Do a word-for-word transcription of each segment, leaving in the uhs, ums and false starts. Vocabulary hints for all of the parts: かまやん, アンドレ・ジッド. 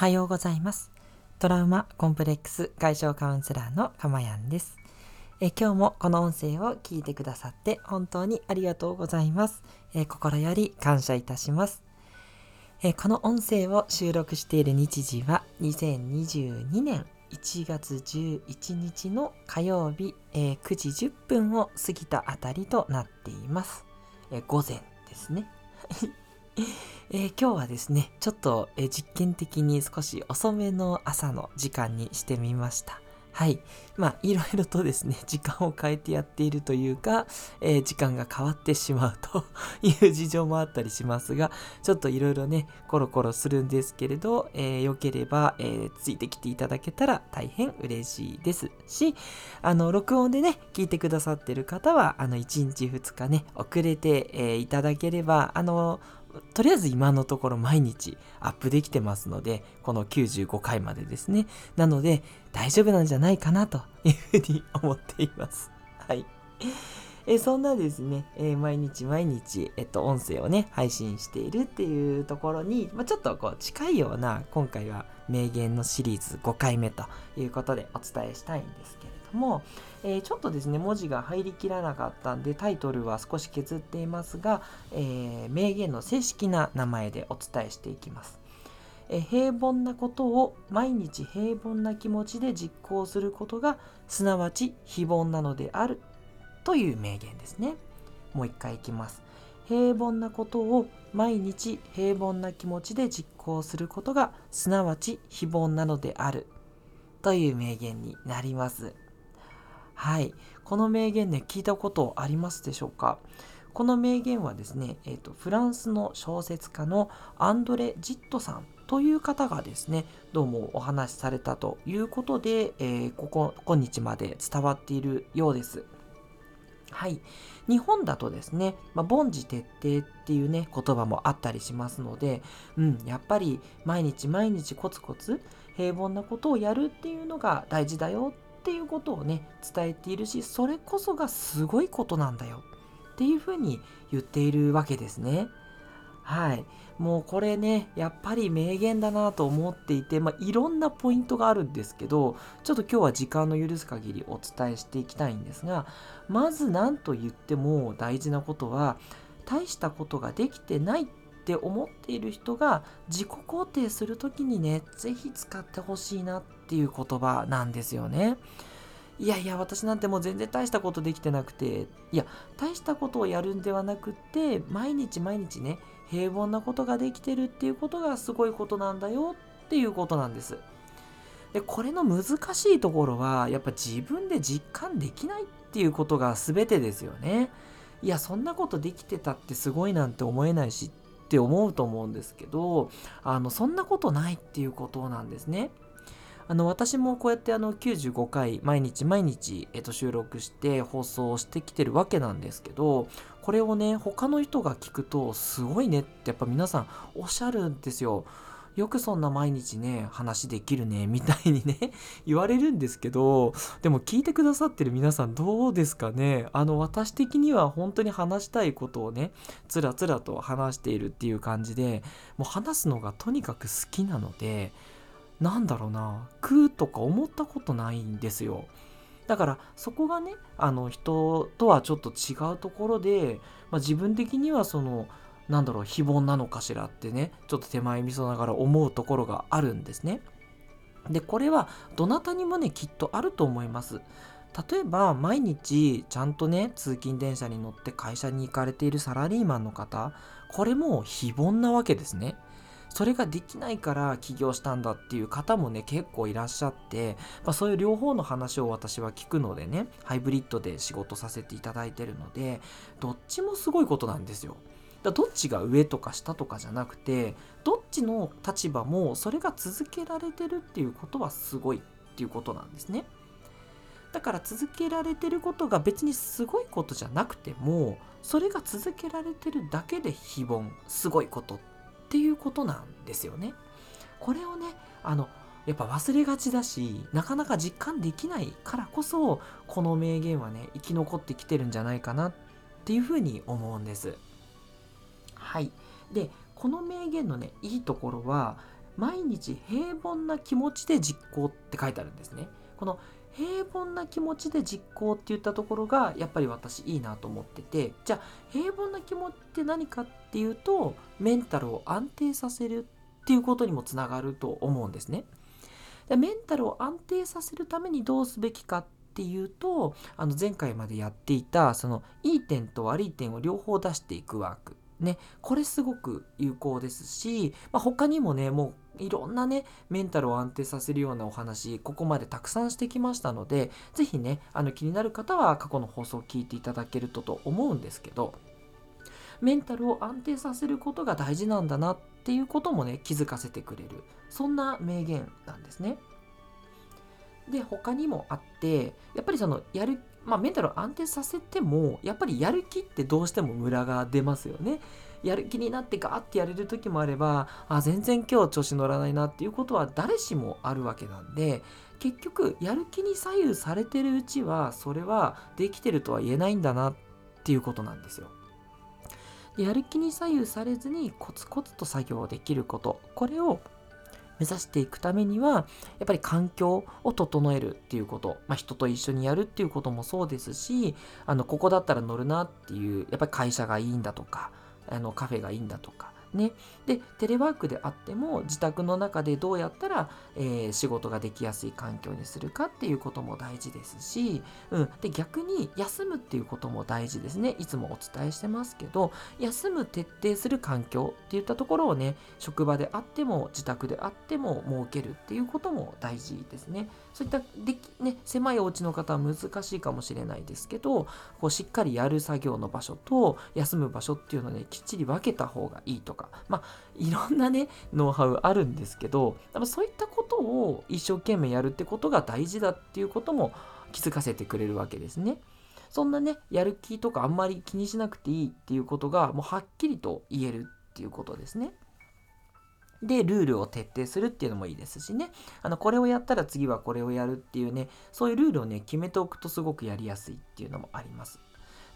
はようございます。トラウマコンプレックス解消カウンセラーのかまやんです。え今日もこの音声を聞いてくださって本当にありがとうございます。え心より感謝いたします。えこの音声を収録している日時はにせんにじゅうにねんいちがつじゅういちにちの火曜日、えー、くじじゅっぷんを過ぎたあたりとなっています。えー、午前ですね、えー。今日はですね、ちょっと、えー、実験的に少し遅めの朝の時間にしてみました。はい。まあ、いろいろとですね、時間を変えてやっているというか、えー、時間が変わってしまうという事情もあったりしますが、ちょっといろいろね、コロコロするんですけれど、えー、よければ、えー、ついてきていただけたら大変嬉しいですし、あの、録音でね、聞いてくださっている方は、あの、いちにちふつかね、遅れて、えー、いただければ、あの、とりあえず今のところ毎日アップできてますので、このきゅうじゅうごかいまでですね。なので大丈夫なんじゃないかなというふうに思っています。はい。えそんなですね、えー、毎日毎日、えっと、音声をね、配信しているっていうところに、まあ、ちょっとこう近いような、今回は名言のシリーズごかいめということでお伝えしたいんですけれども、えー、ちょっとですね、文字が入りきらなかったんで、タイトルは少し削っていますが、えー、名言の正式な名前でお伝えしていきます。えー、平凡なことを毎日平凡な気持ちで実行することが、すなわち非凡なのである。という名言ですね。もう一回いきます。平凡なことを毎日平凡な気持ちで実行することがすなわち非凡なのであるという名言になります。はい、この名言ね、聞いたことありますでしょうか。この名言はですね、えーと、フランスの小説家のアンドレ・ジットさんという方がですね、どうもお話しされたということで、えー、ここ今日まで伝わっているようです。はい、日本だとですね、まあ、凡事徹底っていうね、言葉もあったりしますので、うん、やっぱり毎日毎日コツコツ平凡なことをやるっていうのが大事だよっていうことをね、伝えているし、それこそがすごいことなんだよっていうふうに言っているわけですね。はい、もうこれね、やっぱり名言だなと思っていて、まあ、いろんなポイントがあるんですけど、ちょっと今日は時間の許す限りお伝えしていきたいんですが、まず何と言っても大事なことは、大したことができてないって思っている人が自己肯定するときにね、ぜひ使ってほしいなっていう言葉なんですよね。いやいや、私なんてもう全然大したことできてなくて、いや、大したことをやるんではなくって、毎日毎日ね、平凡なことができてるっていうことがすごいことなんだよっていうことなんです。で、これの難しいところは、やっぱ自分で実感できないっていうことが全てですよね。いや、そんなことできてたってすごいなんて思えないしって思うと思うんですけど、あの、そんなことないっていうことなんですね。あの私もこうやってあのきゅうじゅうごかい毎日毎日、えっと、収録して放送してきてるわけなんですけど、これをね、他の人が聞くとすごいねってやっぱ皆さんおっしゃるんですよ。よくそんな毎日ね、話できるねみたいにね言われるんですけど、でも聞いてくださってる皆さんどうですかね。あの私的には本当に話したいことをね、つらつらと話しているっていう感じで、もう話すのがとにかく好きなので、なんだろうな、食うとか思ったことないんですよ。だからそこがね、あの人とはちょっと違うところで、まあ、自分的にはそのなんだろう、非凡なのかしらってね、ちょっと手前味噌ながら思うところがあるんですね。で、これはどなたにもね、きっとあると思います。例えば毎日ちゃんとね、通勤電車に乗って会社に行かれているサラリーマンの方、これも非凡なわけですね。それができないから起業したんだっていう方もね、結構いらっしゃって、まあ、そういう両方の話を私は聞くのでね、ハイブリッドで仕事させていただいてるので、どっちもすごいことなんですよ。だからどっちが上とか下とかじゃなくて、どっちの立場もそれが続けられてるっていうことはすごいっていうことなんですね。だから続けられてることが別にすごいことじゃなくても、それが続けられてるだけで非凡、すごいことってっていうことなんですよね。これをね、あのやっぱ忘れがちだし、なかなか実感できないからこそ、この名言はね、生き残ってきてるんじゃないかなっていうふうに思うんです。はい。で、この名言のね、いいところは、毎日平凡な気持ちで実行って書いてあるんですね。この平凡な気持ちで実行って言ったところがやっぱり私いいなと思ってて、じゃあ平凡な気持ちって何かっていうと、メンタルを安定させるっていうことにもつながると思うんですね。でメンタルを安定させるためにどうすべきかっていうと、あの前回までやっていたそのいい点と悪い点を両方出していくワークね、これすごく有効ですし、まあ、他にもねもういろんなねメンタルを安定させるようなお話ここまでたくさんしてきましたので、ぜひねあの気になる方は過去の放送を聞いていただけるとと思うんですけど、メンタルを安定させることが大事なんだなっていうこともね気づかせてくれる、そんな名言なんですね。で他にもあって、やっぱりそのやる、まあ、メンタルを安定させてもやっぱりやる気ってどうしてもムラが出ますよね。やる気になってガーってやれる時もあれば、あ全然今日調子乗らないなっていうことは誰しもあるわけなんで、結局やる気に左右されてるうちはそれはできてるとは言えないんだなっていうことなんですよ。やる気に左右されずにコツコツと作業できること、これを目指していくためにはやっぱり環境を整えるっていうこと、まあ、人と一緒にやるっていうこともそうですし、あのここだったら乗るなっていう、やっぱり会社がいいんだとか、あのカフェがいいんだとかね。でテレワークであっても自宅の中でどうやったら、えー、仕事ができやすい環境にするかっていうことも大事ですし、うん、で逆に休むっていうことも大事ですね。いつもお伝えしてますけど、休む徹底する環境っていったところをね、職場であっても自宅であっても設けるっていうことも大事ですね。そういったでき、ね、狭いお家の方は難しいかもしれないですけど、こうしっかりやる作業の場所と休む場所っていうのをねきっちり分けた方がいいとか、まあ、いろんなねノウハウあるんですけど、そういったことを一生懸命やるってことが大事だっていうことも気づかせてくれるわけですね。そんなねやる気とかあんまり気にしなくていいっていうことがもうはっきりと言えるっていうことですね。でルールを徹底するっていうのもいいですしね、あのこれをやったら次はこれをやるっていうね、そういうルールをね決めておくとすごくやりやすいっていうのもあります。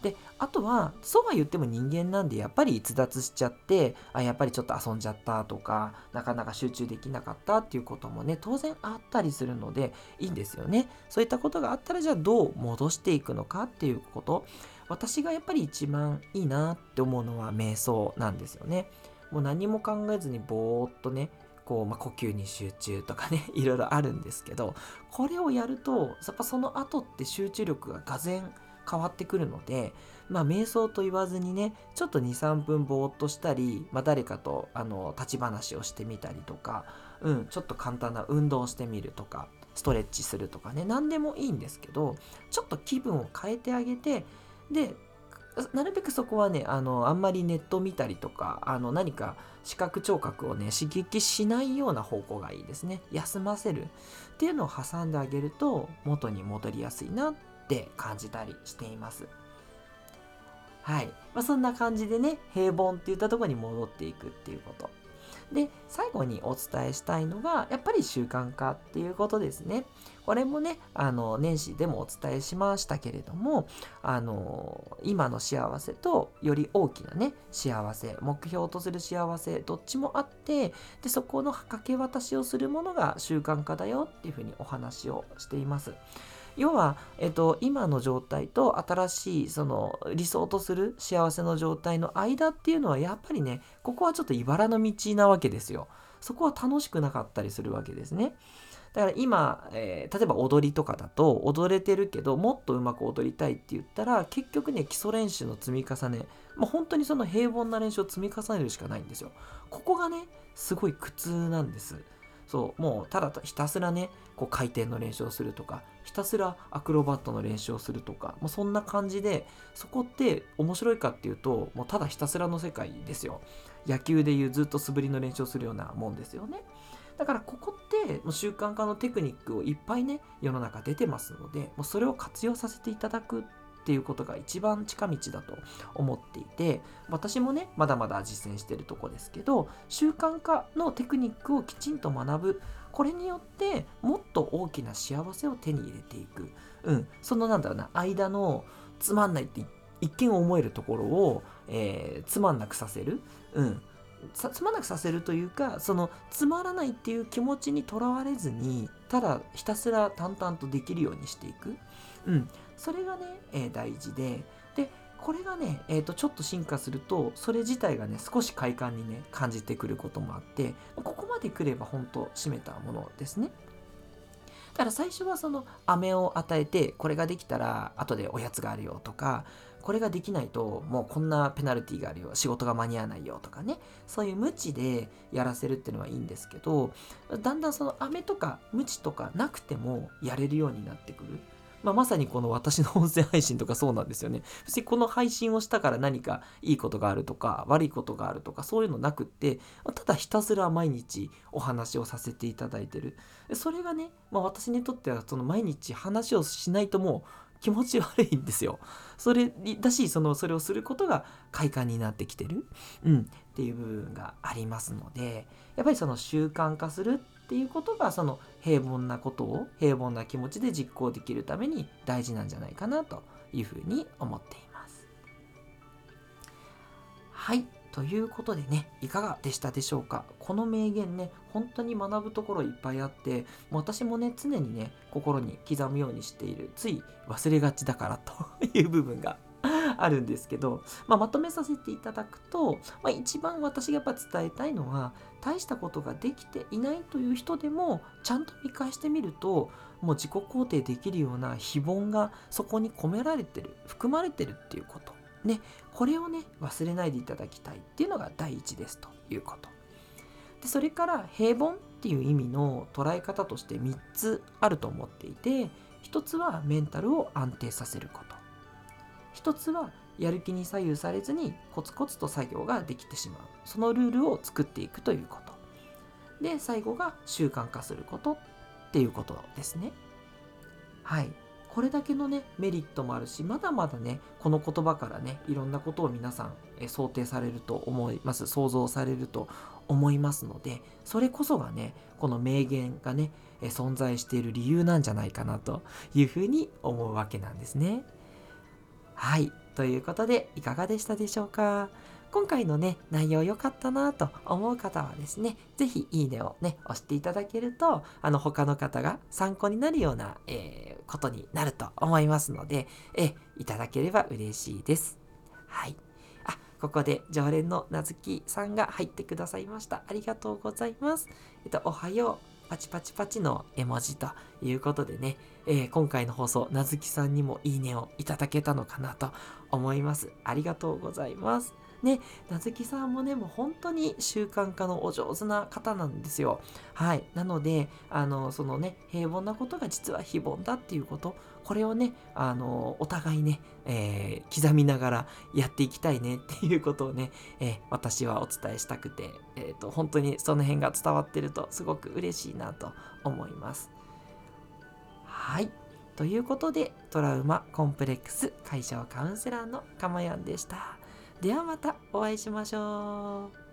であとはそうは言っても人間なんでやっぱり逸脱しちゃって、あやっぱりちょっと遊んじゃったとか、なかなか集中できなかったっていうこともね当然あったりするのでいいんですよね。そういったことがあったらじゃあどう戻していくのかっていうこと、私がやっぱり一番いいなって思うのは瞑想なんですよね。もう何も考えずにぼーっとねこう、まあ、呼吸に集中とかねいろいろあるんですけど、これをやるとやっぱその後って集中力ががぜん変わってくるので、まあ、瞑想と言わずにねちょっと にさんぷんぼーっとしたり、まあ、誰かとあの立ち話をしてみたりとか、うん、ちょっと簡単な運動をしてみるとか、ストレッチするとかね、何でもいいんですけど、ちょっと気分を変えてあげて、でなるべくそこはね あのあんまりネット見たりとか、あの何か視覚聴覚をね刺激しないような方向がいいですね。休ませるっていうのを挟んであげると元に戻りやすいなってって感じたりしています。はい、まあ、そんな感じでね平凡っていったところに戻っていくっていうことで、最後にお伝えしたいのがやっぱり習慣化っていうことですね。これもねあの年始でもお伝えしましたけれども、あの今の幸せとより大きなね幸せ、目標とする幸せ、どっちもあって、でそこのかけ渡しをするものが習慣化だよっていうふうにお話をしています。要は、えっと、今の状態と新しいその理想とする幸せの状態の間っていうのはやっぱりねここはちょっと茨の道なわけですよ。そこは楽しくなかったりするわけですね。だから今、えー、例えば踊りとかだと踊れてるけどもっとうまく踊りたいって言ったら結局ね基礎練習の積み重ね、もう本当にその平凡な練習を積み重ねるしかないんですよ。ここがねすごい苦痛なんです。そう、もうただひたすらねこう回転の練習をするとか、ひたすらアクロバットの練習をするとか、もうそんな感じで、そこって面白いかっていうともうただひたすらの世界ですよ。野球でいうずっと素振りの練習をするようなもんですよね。だからここってもう習慣化のテクニックをいっぱいね世の中出てますので、もうそれを活用させていただくっていうことが一番近道だと思っていて、私もねまだまだ実践してるとこですけど、習慣化のテクニックをきちんと学ぶ、これによってもっと大きな幸せを手に入れていく、うん、そのなんだろうな間のつまんないって一見思えるところを、えー、つまんなくさせる、うん、さつまなくさせるというか、そのつまらないっていう気持ちにとらわれずに、ただひたすら淡々とできるようにしていく、うん、それがね、えー、大事で、でこれがね、えー、とちょっと進化するとそれ自体がね少し快感にね感じてくることもあって、ここまで来れば本当締めたものですね。だから最初はその飴を与えて、これができたら後でおやつがあるよとか、これができないともうこんなペナルティがあるよ、仕事が間に合わないよとかね、そういう無知でやらせるっていうのはいいんですけど、だんだんその飴とか無知とかなくてもやれるようになってくる。まあ、まさにこの私の音声配信とかそうなんですよね。別にこの配信をしたから何かいいことがあるとか悪いことがあるとかそういうのなくって、ただひたすら毎日お話をさせていただいてる。それがね、まあ、私にとってはその毎日話をしないともう気持ち悪いんですよ。それだし、そのそれをすることが快感になってきてる、うん、っていう部分がありますので、やっぱりその習慣化するっていうことが、その平凡なことを平凡な気持ちで実行できるために大事なんじゃないかなというふうに思っています。はい、ということでね、いかがでしたでしょうか。この名言ね、本当に学ぶところいっぱいあって、もう私もね常にね心に刻むようにしている、つい忘れがちだからという部分があるんですけど、まあ、まとめさせていただくと、まあ、一番私がやっぱ伝えたいのは、大したことができていないという人でもちゃんと見返してみると、もう自己肯定できるような非凡がそこに込められてる、含まれてるっていうことね、これをね忘れないでいただきたいっていうのが第一ですということ。でそれから平凡っていう意味の捉え方としてみっつあると思っていて、ひとつはメンタルを安定させること、一つはやる気に左右されずにコツコツと作業ができてしまう、そのルールを作っていくということ。で最後が習慣化することっていうことですね。はい、これだけのねメリットもあるし、まだまだねこの言葉からねいろんなことを皆さんえ想定されると思います、想像されると思いますので、それこそがねこの名言がねえ存在している理由なんじゃないかなというふうに思うわけなんですね。はい、ということでいかがでしたでしょうか。今回のね内容良かったなと思う方はですね、ぜひいいねをね押していただけると、あの他の方が参考になるような、えー、ことになると思いますので、えいただければ嬉しいです。はい、あ、ここで常連のなずきさんが入ってくださいました。ありがとうございます。えっとおはようパチパチパチの絵文字ということでね、えー、今回の放送、なずきさんにもいいねをいただけたのかなと思います。ありがとうございます。ね、なずきさんもね、もう本当に習慣化のお上手な方なんですよ。はい、なので、あのそのね、平凡なことが実は非凡だっていうこと、これをね、あのお互いね、えー、刻みながらやっていきたいねっていうことをね、えー、私はお伝えしたくて、えーと、本当にその辺が伝わってるとすごく嬉しいなと思います。はい。ということで、トラウマ・コンプレックス解消カウンセラーのかまやんでした。ではまたお会いしましょう。